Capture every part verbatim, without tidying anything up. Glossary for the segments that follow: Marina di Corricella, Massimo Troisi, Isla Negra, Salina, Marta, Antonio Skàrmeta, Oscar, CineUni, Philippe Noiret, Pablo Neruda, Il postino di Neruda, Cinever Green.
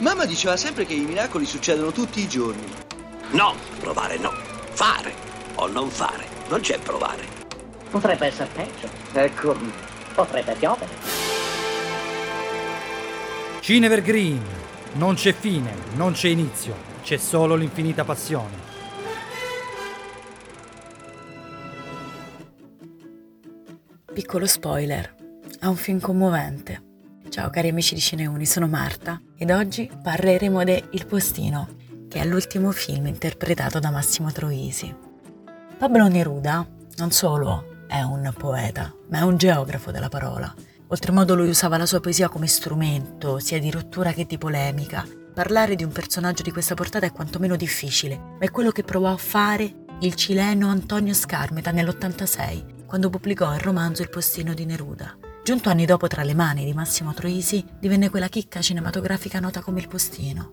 Mamma diceva sempre che i miracoli succedono tutti i giorni. No, provare no. Fare o non fare. Non c'è provare. Potrebbe essere peggio. Ecco, potrebbe piovere. Cinever Green. Non c'è fine, non c'è inizio. C'è solo l'infinita passione. Piccolo spoiler, è un film commovente. Ciao cari amici di CineUni, sono Marta ed oggi parleremo de Il postino, che è l'ultimo film interpretato da Massimo Troisi. Pablo Neruda non solo è un poeta, ma è un geografo della parola. Oltremodo lui usava la sua poesia come strumento, sia di rottura che di polemica. Parlare di un personaggio di questa portata è quantomeno difficile, ma è quello che provò a fare il cileno Antonio Skàrmeta nell'ottantasei, quando pubblicò il romanzo Il postino di Neruda. Giunto anni dopo tra le mani di Massimo Troisi, divenne quella chicca cinematografica nota come Il postino.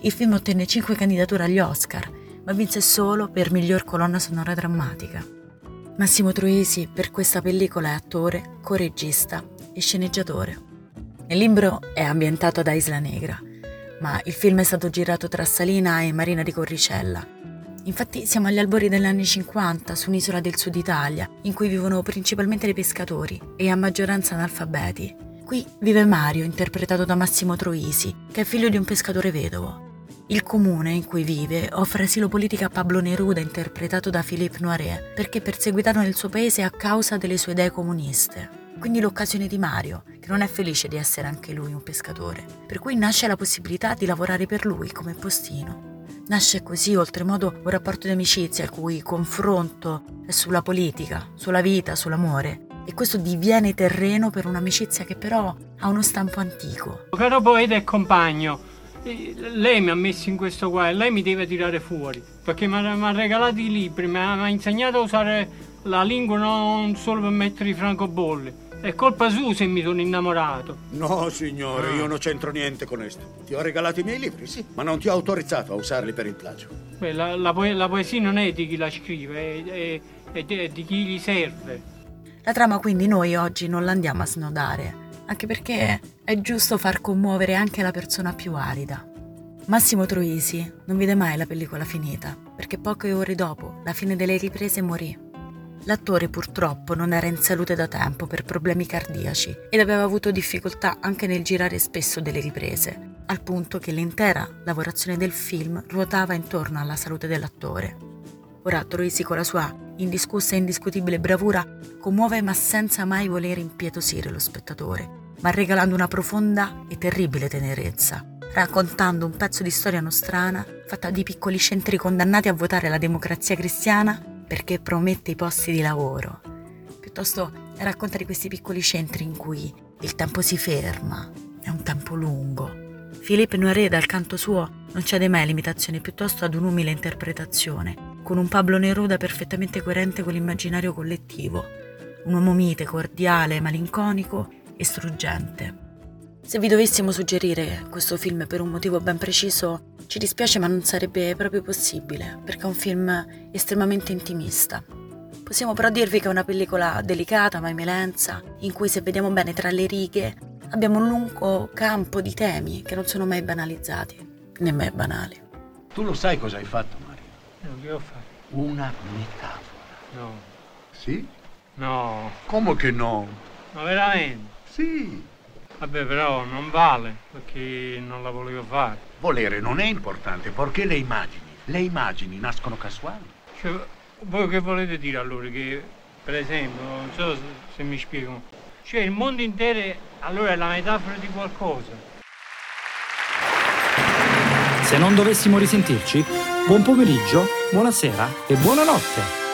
Il film ottenne cinque candidature agli Oscar, ma vinse solo per miglior colonna sonora drammatica. Massimo Troisi per questa pellicola è attore, coregista e sceneggiatore. Il libro è ambientato ad Isla Negra, ma il film è stato girato tra Salina e Marina di Corricella. Infatti siamo agli albori degli anni cinquanta, su un'isola del sud Italia, in cui vivono principalmente dei pescatori e a maggioranza analfabeti. Qui vive Mario, interpretato da Massimo Troisi, che è figlio di un pescatore vedovo. Il comune in cui vive offre asilo politico a Pablo Neruda, interpretato da Philippe Noiret, perché è perseguitato nel suo paese a causa delle sue idee comuniste. Quindi l'occasione di Mario, che non è felice di essere anche lui un pescatore, per cui nasce la possibilità di lavorare per lui come postino. Nasce così, oltremodo, un rapporto di amicizia il cui confronto è sulla politica, sulla vita, sull'amore. E questo diviene terreno per un'amicizia che però ha uno stampo antico. Caro poeta e compagno, lei mi ha messo in questo guaio, lei mi deve tirare fuori, perché mi ha, mi ha regalato i libri, mi ha, mi ha insegnato a usare la lingua non solo per mettere i francobolli. È colpa sua se mi sono innamorato. No, signore, io non c'entro niente con questo. Ti ho regalato i miei libri, sì, ma non ti ho autorizzato a usarli per il plagio. Beh, la, la, po- la poesia non è di chi la scrive, è, è, è di chi gli serve. La trama quindi noi oggi non la andiamo a snodare, anche perché è giusto far commuovere anche la persona più arida. Massimo Troisi non vide mai la pellicola finita, perché poche ore dopo la fine delle riprese morì. L'attore purtroppo non era in salute da tempo per problemi cardiaci ed aveva avuto difficoltà anche nel girare spesso delle riprese, al punto che l'intera lavorazione del film ruotava intorno alla salute dell'attore. Ora Troisi con la sua indiscussa e indiscutibile bravura commuove ma senza mai volere impietosire lo spettatore, ma regalando una profonda e terribile tenerezza, raccontando un pezzo di storia nostrana fatta di piccoli centri condannati a votare la democrazia cristiana perché promette i posti di lavoro. Piuttosto racconta di questi piccoli centri in cui il tempo si ferma, è un tempo lungo. Philippe Noiret dal canto suo non cede mai limitazioni, piuttosto ad un'umile interpretazione, con un Pablo Neruda perfettamente coerente con l'immaginario collettivo, un uomo mite, cordiale, malinconico e struggente. Se vi dovessimo suggerire questo film per un motivo ben preciso, ci dispiace ma non sarebbe proprio possibile, perché è un film estremamente intimista. Possiamo però dirvi che è una pellicola delicata ma emelenza, in cui se vediamo bene tra le righe abbiamo un lungo campo di temi che non sono mai banalizzati, né mai banali. Tu lo sai cosa hai fatto, Mario? No, che ho fatto? Una metafora. No. Sì? No. Come che no? Ma veramente? Sì. Vabbè, però non vale, perché non la volevo fare. Volere non è importante, perché le immagini, le immagini nascono casuali. Cioè, voi che volete dire allora? Che, per esempio, non so se, se mi spiego, cioè il mondo intero allora è la metafora di qualcosa. Se non dovessimo risentirci, buon pomeriggio, buonasera e buonanotte.